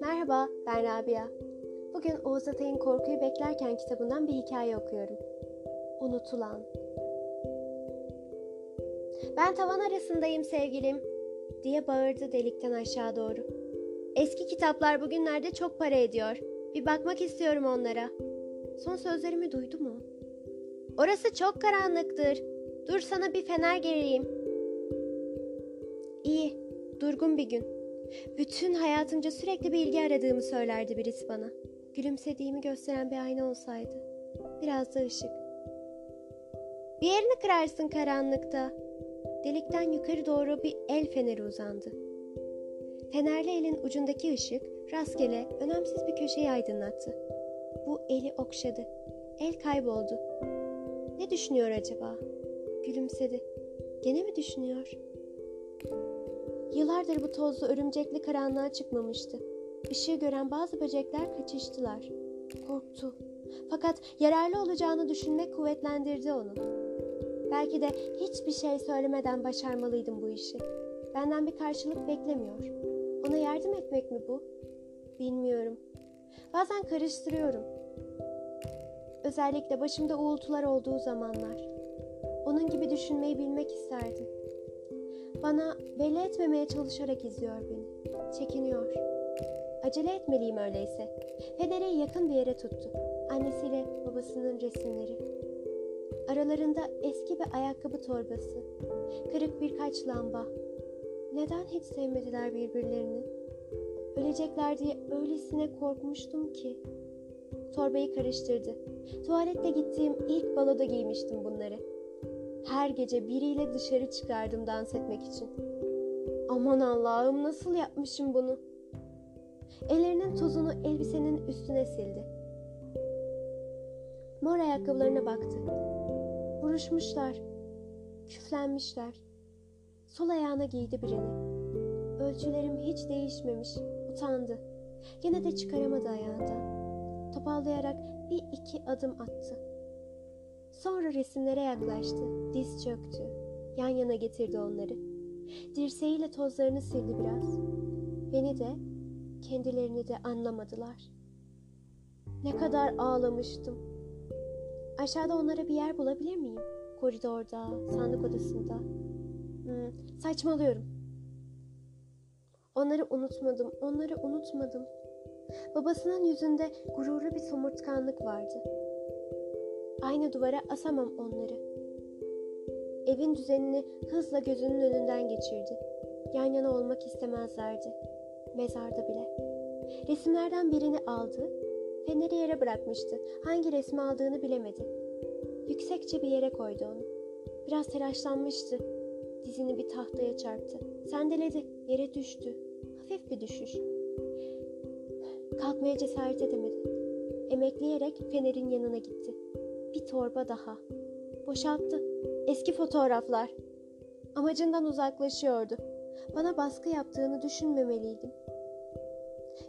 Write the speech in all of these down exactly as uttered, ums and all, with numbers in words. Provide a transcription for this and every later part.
Merhaba, ben Rabia. Bugün Oğuz Atay'ın Korkuyu Beklerken kitabından bir hikaye okuyorum. Unutulan. Ben tavan arasındayım sevgilim, diye bağırdı delikten aşağı doğru. Eski kitaplar bugünlerde çok para ediyor. Bir bakmak istiyorum onlara. Son sözlerimi duydu mu? Orası çok karanlıktır. Dur sana bir fener gereyim. İyi, durgun bir gün. Bütün hayatımca sürekli bir ilgi aradığımı söylerdi birisi bana. Gülümsediğimi gösteren bir ayna olsaydı. Biraz da ışık. Bir yerini kırarsın karanlıkta. Delikten yukarı doğru bir el feneri uzandı. Fenerli elin ucundaki ışık rastgele önemsiz bir köşeyi aydınlattı. Bu eli okşadı. El kayboldu. Ne düşünüyor acaba? Gülümsedi. Gene mi düşünüyor? Yıllardır bu tozlu örümcekli karanlığa çıkmamıştı. Işığı gören bazı böcekler kaçıştılar. Korktu. Fakat yararlı olacağını düşünmek kuvvetlendirdi onu. Belki de hiçbir şey söylemeden başarmalıydım bu işi. Benden bir karşılık beklemiyor. Ona yardım etmek mi bu? Bilmiyorum. Bazen karıştırıyorum. Özellikle başımda uğultular olduğu zamanlar. Onun gibi düşünmeyi bilmek isterdim. Bana belli etmemeye çalışarak izliyor beni. Çekiniyor. Acele etmeliyim öyleyse. Feneri yakın bir yere tuttu. Annesiyle babasının resimleri. Aralarında eski bir ayakkabı torbası. Kırık birkaç lamba. Neden hiç sevmediler birbirlerini? Ölecekler diye öylesine korkmuştum ki. Torbayı karıştırdı. Tuvalette gittiğim ilk baloda giymiştim bunları. Her gece biriyle dışarı çıkardım dans etmek için. Aman Allah'ım, nasıl yapmışım bunu? Ellerinin tozunu elbisenin üstüne sildi. Mor ayakkabılarına baktı. Buruşmuşlar. Küflenmişler. Sol ayağına giydi birini. Ölçülerim hiç değişmemiş. Utandı. Gene de çıkaramadı ayağından. Topallayarak bir iki adım attı. Sonra resimlere yaklaştı. Diz çöktü. Yan yana getirdi onları. Dirseğiyle tozlarını sildi biraz. Beni de, kendilerini de anlamadılar. Ne kadar ağlamıştım. Aşağıda onlara bir yer bulabilir miyim? Koridorda, sandık odasında. Hmm, saçmalıyorum. Onları unutmadım, onları unutmadım. Babasının yüzünde gururlu bir somurtkanlık vardı. Aynı duvara asamam onları. Evin düzenini hızla gözünün önünden geçirdi. Yan yana olmak istemezlerdi. Mezarda bile. Resimlerden birini aldı. Feneri yere bırakmıştı. Hangi resmi aldığını bilemedi. Yüksekçe bir yere koydu onu. Biraz telaşlanmıştı. Dizini bir tahtaya çarptı. Sendeledi. Yere düştü. Hafif bir düşüş. Kalkmaya cesaret edemedi. Emekleyerek fenerin yanına gitti. Bir torba daha. Boşalttı. Eski fotoğraflar. Amacından uzaklaşıyordu. Bana baskı yaptığını düşünmemeliydim.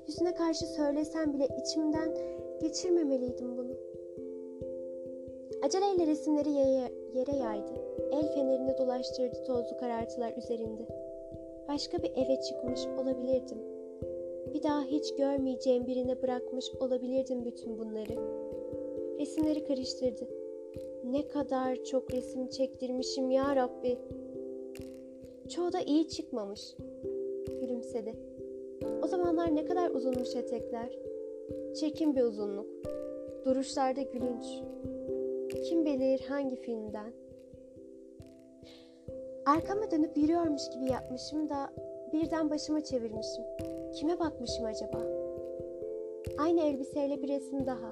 Yüzüne karşı söylesem bile içimden geçirmemeliydim bunu. Aceleyle resimleri yere yaydı. El fenerini dolaştırdı tozlu karartılar üzerinde. Başka bir eve çıkmış olabilirdim. Bir daha hiç görmeyeceğim birine bırakmış olabilirdim bütün bunları. Resimleri karıştırdı. Ne kadar çok resim çektirmişim ya Rabbi. Çoğu da iyi çıkmamış. Gülümsedi. O zamanlar ne kadar uzunmuş etekler. Çirkin bir uzunluk. Duruşlarda gülünç. Kim bilir hangi filmden. Arkama dönüp yürüyormuş gibi yapmışım da birden başıma çevirmişim. Kime bakmışım acaba? Aynı elbiseyle bir resim daha.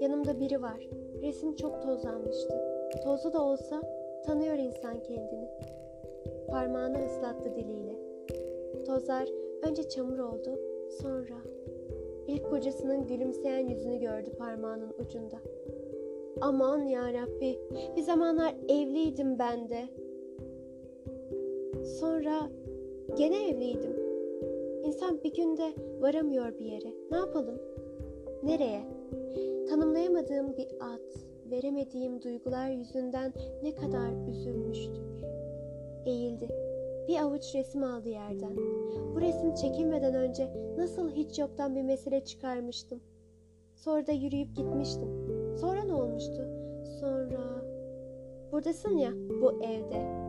Yanımda biri var. Resim çok tozlanmıştı. Tozlu da olsa tanıyor insan kendini. Parmağını ıslattı diliyle. Tozlar önce çamur oldu, sonra ilk kocasının gülümseyen yüzünü gördü parmağının ucunda. Aman ya Rabbi, bir zamanlar evliydim ben de. Sonra gene evliydim. İnsan bir günde varamıyor bir yere. Ne yapalım? Nereye? Tanımlayamadığım bir ad. veremediğim duygular yüzünden ne kadar üzülmüştür. Eğildi. Bir avuç resim aldı yerden. Bu resim çekilmeden önce nasıl hiç yoktan bir mesele çıkarmıştım. Sonra da yürüyüp gitmiştim. Sonra ne olmuştu? Sonra... Buradasın ya, bu evde.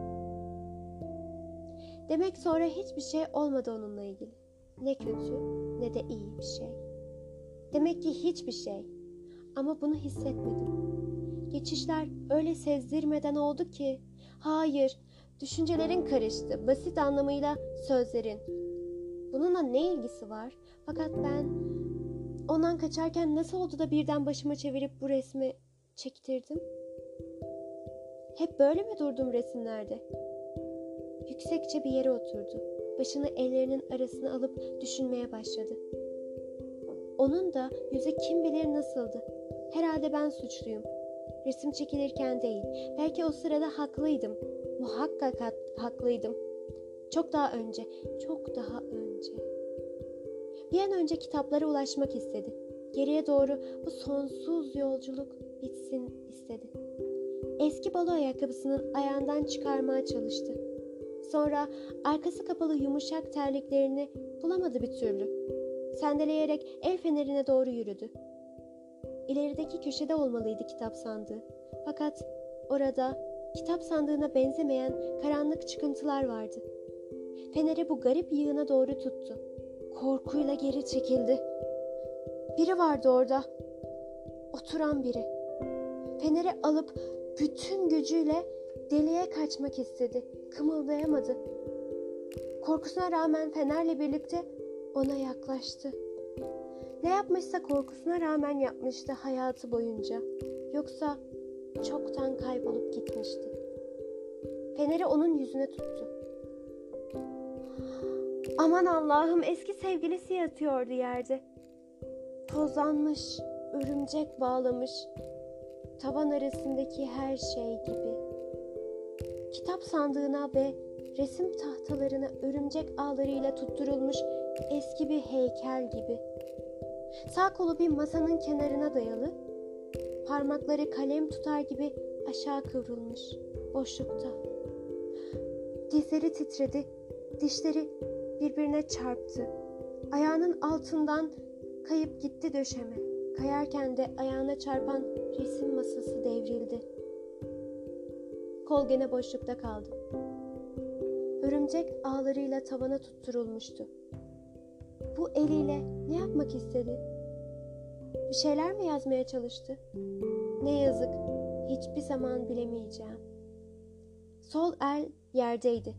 Demek sonra hiçbir şey olmadı onunla ilgili. Ne kötü ne de iyi bir şey. Demek ki hiçbir şey. Ama bunu hissetmedim. Geçişler öyle sezdirmeden oldu ki. Hayır, düşüncelerin karıştı. Basit anlamıyla sözlerin. Bununla ne ilgisi var? Fakat ben ondan kaçarken nasıl oldu da birden başıma çevirip bu resmi çektirdim? Hep böyle mi durdum resimlerde? Yüksekçe bir yere oturdu. Başını ellerinin arasına alıp düşünmeye başladı. Onun da yüzü kim bilir nasıldı. Herhalde ben suçluyum. Resim çekilirken değil. Belki o sırada haklıydım. Muhakkak haklıydım. Çok daha önce, çok daha önce. Bir an önce kitaplara ulaşmak istedi. Geriye doğru bu sonsuz yolculuk bitsin istedi. Eski balo ayakkabısının ayağından çıkarmaya çalıştı. Sonra arkası kapalı yumuşak terliklerini bulamadı bir türlü. Sendeleyerek el fenerine doğru yürüdü. İlerideki köşede olmalıydı kitap sandığı. Fakat orada kitap sandığına benzemeyen karanlık çıkıntılar vardı. Feneri bu garip yığına doğru tuttu. Korkuyla geri çekildi. Biri vardı orada. Oturan biri. Feneri alıp bütün gücüyle deliğe kaçmak istedi. Kımıldayamadı. Korkusuna rağmen fenerle birlikte ona yaklaştı. Ne yapmışsa korkusuna rağmen yapmıştı hayatı boyunca. Yoksa çoktan kaybolup gitmişti. Feneri onun yüzüne tuttu. Aman Allah'ım, eski sevgilisi yatıyordu yerde. Tozlanmış, örümcek bağlamış. Tavan arasındaki her şey gibi. Kitap sandığına ve resim tahtalarına örümcek ağlarıyla tutturulmuş eski bir heykel gibi. Sağ kolu bir masanın kenarına dayalı, parmakları kalem tutar gibi aşağı kıvrılmış, boşlukta. Dizleri titredi, dişleri birbirine çarptı. Ayağının altından kayıp gitti döşeme. Kayarken de ayağına çarpan resim masası devrildi. Kol gene boşlukta kaldı. Örümcek ağlarıyla tavana tutturulmuştu. Bu eliyle ne yapmak istedi? Bir şeyler mi yazmaya çalıştı? Ne yazık, hiçbir zaman bilemeyeceğim. Sol el yerdeydi.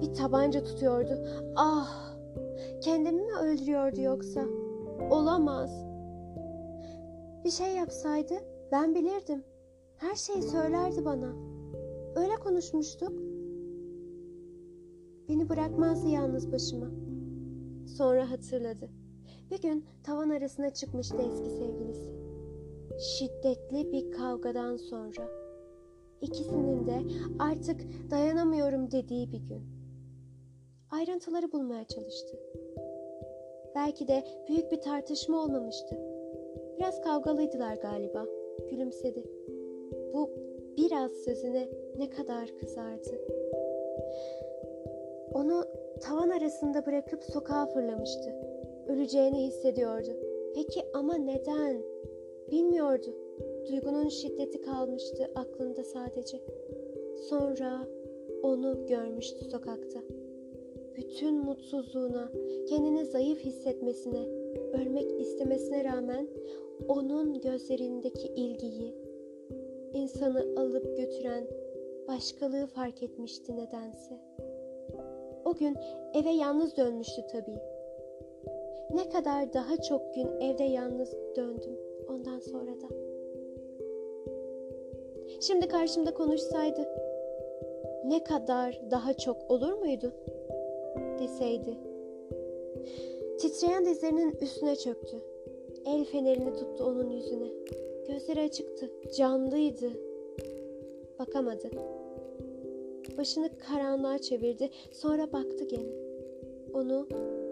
Bir tabanca tutuyordu. Ah! Kendimi mi öldürüyordu yoksa? Olamaz. Bir şey yapsaydı ben bilirdim. Her şeyi söylerdi bana. Öyle konuşmuştuk. Beni bırakmazdı yalnız başıma. Sonra hatırladı. Bir gün tavan arasına çıkmıştı eski sevgilisi. Şiddetli bir kavgadan sonra. İkisinin de artık dayanamıyorum dediği bir gün. Ayrıntıları bulmaya çalıştı. Belki de büyük bir tartışma olmamıştı. Biraz kavgalıydılar galiba. Gülümsedi. Bu biraz sözüne ne kadar kızardı. Onu tavan arasında bırakıp sokağa fırlamıştı. Öleceğini hissediyordu. Peki ama neden? Bilmiyordu. Duygunun şiddeti kalmıştı aklında sadece. Sonra onu görmüştü sokakta. Bütün mutsuzluğuna, kendini zayıf hissetmesine, ölmek istemesine rağmen onun gözlerindeki ilgiyi, insanı alıp götüren başkalığı fark etmişti nedense. O gün eve yalnız dönmüştü tabii. Ne kadar daha çok gün evde yalnız döndüm ondan sonra da. Şimdi karşımda konuşsaydı, ne kadar daha çok olur muydu deseydi. Titreyen dizlerinin üstüne çöktü. El fenerini tuttu onun yüzüne. Gözleri açıktı, canlıydı. Bakamadı. Başını karanlığa çevirdi, sonra baktı gene. Onu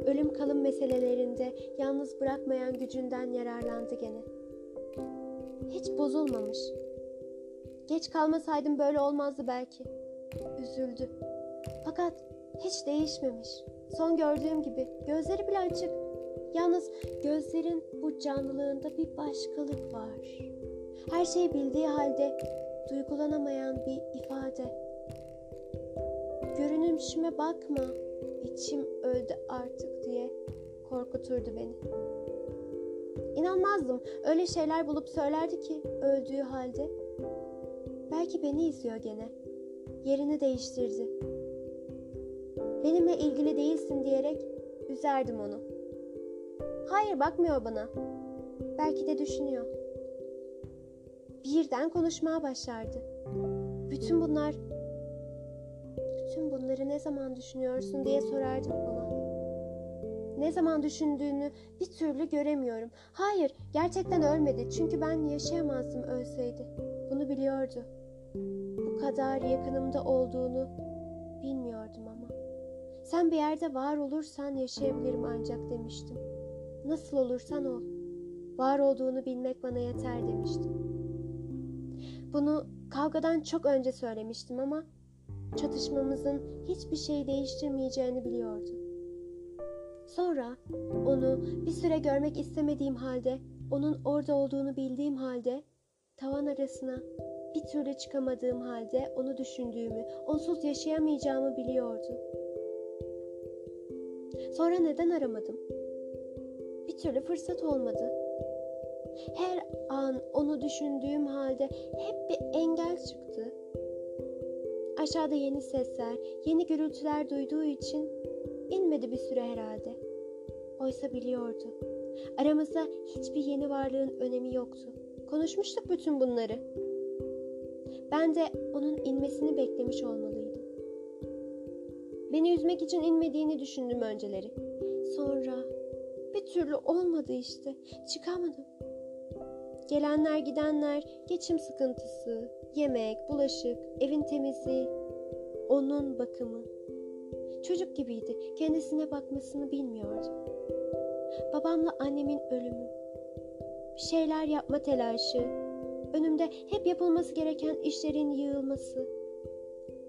ölüm kalım meselelerinde yalnız bırakmayan gücünden yararlandı gene. Hiç bozulmamış, Geç kalmasaydım böyle olmazdı belki. Üzüldü. Fakat hiç değişmemiş. Son gördüğüm gibi gözleri bile açık. Yalnız gözlerin bu canlılığında bir başkalık var. Her şeyi bildiği halde duygulanamayan bir ifade. Görünüşüme bakma, içim öldü artık diye korkuturdu beni. İnanmazdım, öyle şeyler bulup söylerdi ki öldüğü halde. Belki beni izliyor gene. Yerini değiştirdi. Benimle ilgili değilsin diyerek üzerdim onu. Hayır, bakmıyor bana. Belki de düşünüyor. Birden konuşmaya başlardı. Bütün bunlar, bütün bunları ne zaman düşünüyorsun diye sorardım ona. Ne zaman düşündüğünü bir türlü göremiyorum. Hayır, gerçekten ölmedi. Çünkü ben yaşayamazdım ölseydi. Bunu biliyordu. Bu kadar yakınımda olduğunu bilmiyordum ama. Sen bir yerde var olursan yaşayabilirim ancak demiştim. Nasıl olursan ol. Var olduğunu bilmek bana yeter demiştim. Bunu kavgadan çok önce söylemiştim ama çatışmamızın hiçbir şey değiştirmeyeceğini biliyordum. Sonra onu bir süre görmek istemediğim halde, onun orada olduğunu bildiğim halde, tavan arasına bir türlü çıkamadığım halde onu düşündüğümü, onsuz yaşayamayacağımı biliyordu. Sonra neden aramadım? Bir türlü fırsat olmadı. Her an onu düşündüğüm halde hep bir engel çıktı. Aşağıda yeni sesler, yeni gürültüler duyduğu için inmedi bir süre herhalde. Oysa biliyordu. Aramızda hiçbir yeni varlığın önemi yoktu. Konuşmuştuk bütün bunları. Ben de onun inmesini beklemiş olmalıydım. Beni üzmek için inmediğini düşündüm önceleri. Sonra bir türlü olmadı işte. Çıkamadım. Gelenler gidenler, geçim sıkıntısı, yemek, bulaşık, evin temizliği, onun bakımı. Çocuk gibiydi, kendisine bakmasını bilmiyordu. Babamla annemin ölümü, bir şeyler yapma telaşı, önümde hep yapılması gereken işlerin yığılması.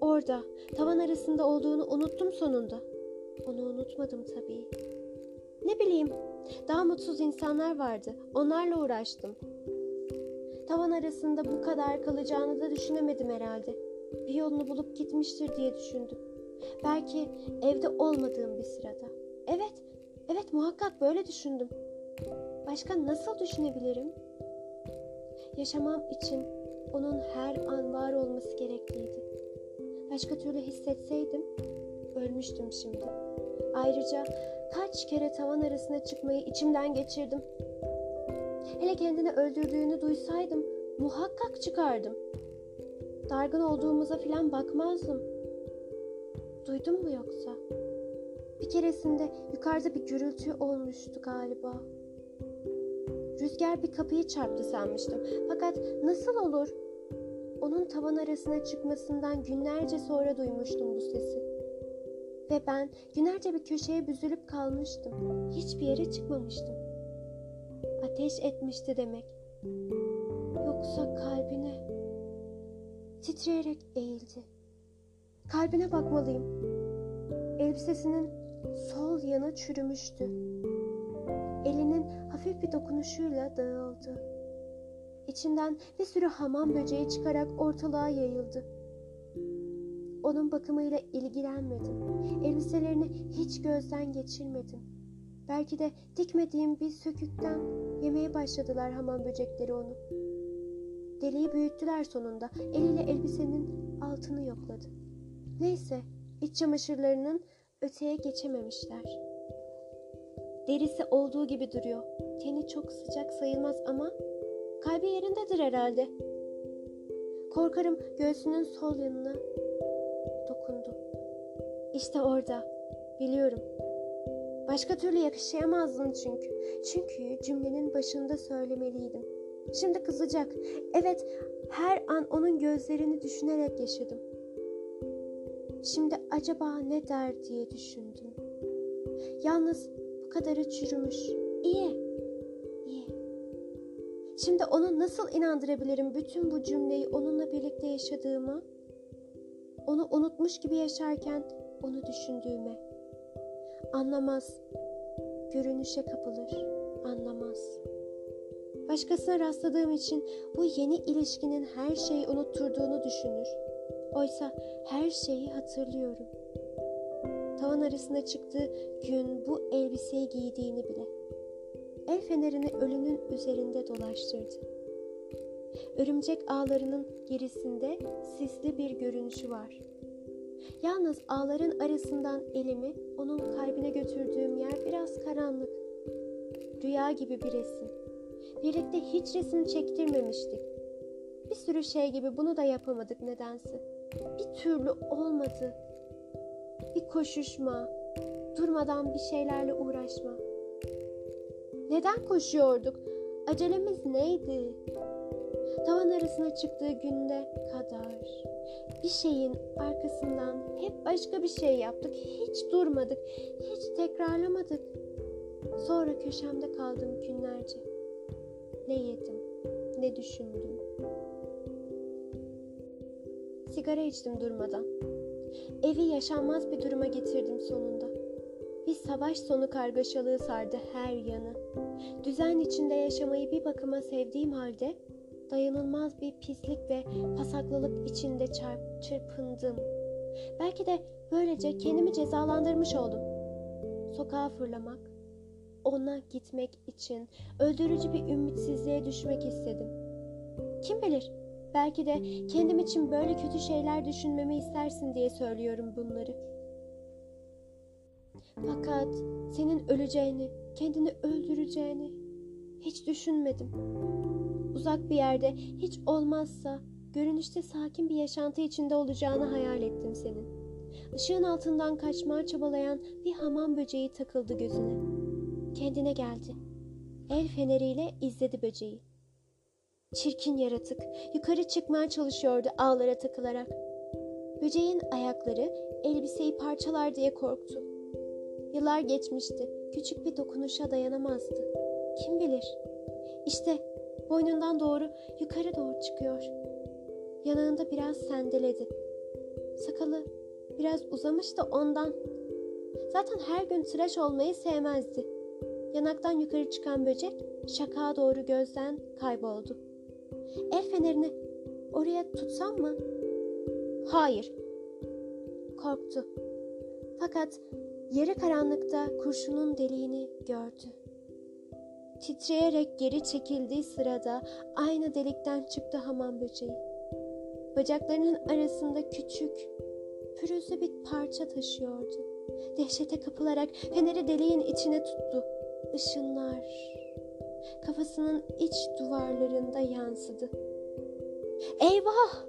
Orada, tavan arasında olduğunu unuttum sonunda. Onu unutmadım tabii. Ne bileyim, daha mutsuz insanlar vardı, onlarla uğraştım. Tavan arasında bu kadar kalacağını da düşünemedim herhalde. Bir yolunu bulup gitmiştir diye düşündüm. Belki evde olmadığım bir sırada. Evet, evet muhakkak böyle düşündüm. Başka nasıl düşünebilirim? Yaşamam için onun her an var olması gerekliydi. Başka türlü hissetseydim, ölmüştüm şimdi. Ayrıca kaç kere tavan arasına çıkmayı içimden geçirdim. Hele kendini öldürdüğünü duysaydım muhakkak çıkardım. Dargın olduğumuza filan bakmazdım. Duydun mu yoksa? Bir keresinde yukarıda bir gürültü olmuştu galiba. Rüzgar bir kapıyı çarptı sanmıştım. Fakat nasıl olur? Onun tavan arasına çıkmasından günlerce sonra duymuştum bu sesi. Ve ben günlerce bir köşeye büzülüp kalmıştım. Hiçbir yere çıkmamıştım. Ateş etmişti demek. Yoksa kalbine. Titreyerek eğildi. Kalbine bakmalıyım. Elbisesinin sol yanı çürümüştü. Elinin hafif bir dokunuşuyla dağıldı. İçinden bir sürü hamam böceği çıkarak ortalığa yayıldı. Onun bakımıyla ilgilenmedim. Elbiselerini hiç gözden geçirmedim. Belki de dikmediğim bir sökükten yemeye başladılar hamam böcekleri onu. Deliği büyüttüler sonunda. Eliyle elbisenin altını yokladı. Neyse, iç çamaşırlarının öteye geçememişler. Derisi olduğu gibi duruyor. Teni çok sıcak sayılmaz ama kalbi yerindedir herhalde. Korkarım göğsünün sol yanına dokundu. İşte orada. Biliyorum. Başka türlü yakışayamazdım çünkü. Çünkü cümlenin başında söylemeliydim. Şimdi kızacak. Evet, her an onun gözlerini düşünerek yaşadım. Şimdi acaba ne der diye düşündüm. Yalnız bu kadarı çürümüş. İyi, iyi. Şimdi onu nasıl inandırabilirim bütün bu cümleyi, onunla birlikte yaşadığımı, onu unutmuş gibi yaşarken onu düşündüğüme? Anlamaz, görünüşe kapılır, anlamaz. Başkasına rastladığım için bu yeni ilişkinin her şeyi unutturduğunu düşünür. Oysa her şeyi hatırlıyorum. Tavan arasına çıktığı gün bu elbiseyi giydiğini bile. El fenerini ölünün üzerinde dolaştırdı. Örümcek ağlarının gerisinde sisli bir görünüşü var. Yalnız ağların arasından elimi onun kalbine götürdüğüm yer biraz karanlık. Rüya gibi bir resim. Birlikte hiç resim çektirmemiştik. Bir sürü şey gibi bunu da yapamadık nedense. Bir türlü olmadı. Bir koşuşma, durmadan bir şeylerle uğraşma. Neden koşuyorduk? Acelemiz neydi? Tavan arasına çıktığı güne kadar bir şeyin arkasından hep başka bir şey yaptık. Hiç durmadık, hiç tekrarlamadık. Sonra köşemde kaldım günlerce. Ne yedim, ne düşündüm. Sigara içtim durmadan. Evi yaşanmaz bir duruma getirdim sonunda. Bir savaş sonu kargaşalığı sardı her yanı. Düzen içinde yaşamayı bir bakıma sevdiğim halde dayanılmaz bir pislik ve pasaklılık içinde çarp, çırpındım. Belki de böylece kendimi cezalandırmış oldum. Sokağa fırlamak, ona gitmek için öldürücü bir ümitsizliğe düşmek istedim. Kim bilir, belki de kendim için böyle kötü şeyler düşünmemi istersin diye söylüyorum bunları. Fakat senin öleceğini, kendini öldüreceğini hiç düşünmedim. Uzak bir yerde, hiç olmazsa görünüşte sakin bir yaşantı içinde olacağını hayal ettim senin. Işığın altından kaçmaya çabalayan bir hamam böceği takıldı gözüne. Kendine geldi. El feneriyle izledi böceği. Çirkin yaratık yukarı çıkmaya çalışıyordu ağlara takılarak. Böceğin ayakları elbiseyi parçalar diye korktu. Yıllar geçmişti. Küçük bir dokunuşa dayanamazdı. Kim bilir? İşte boynundan doğru yukarı doğru çıkıyor. Yanağında biraz sendeledi. Sakalı biraz uzamıştı ondan. Zaten her gün tıraş olmayı sevmezdi. Yanaktan yukarı çıkan böcek şakağa doğru gözden kayboldu. El fenerini oraya tutsam mı? Hayır. Korktu. Fakat yarı karanlıkta kurşunun deliğini gördü. Titreyerek geri çekildiği sırada aynı delikten çıktı hamam böceği. Bacaklarının arasında küçük, pürüzlü bir parça taşıyordu. Dehşete kapılarak feneri deliğin içine tuttu. Işınlar kafasının iç duvarlarında yansıdı. Eyvah!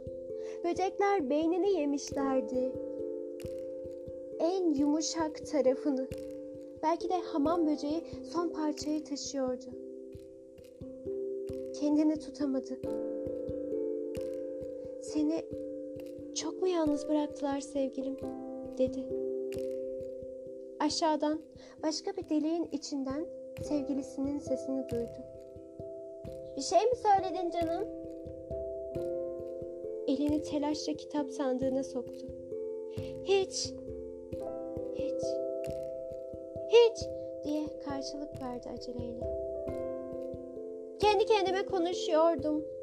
Böcekler beynini yemişlerdi. En yumuşak tarafını. Belki de hamam böceği son parçayı taşıyordu. Kendini tutamadı. Seni çok mu yalnız bıraktılar sevgilim? Dedi. Aşağıdan, başka bir deliğin içinden sevgilisinin sesini duydu. Bir şey mi söyledin canım? Elini telaşla kitap sandığına soktu. Hiç... Hiç, hiç diye karşılık verdi aceleyle. Kendi kendime konuşuyordum.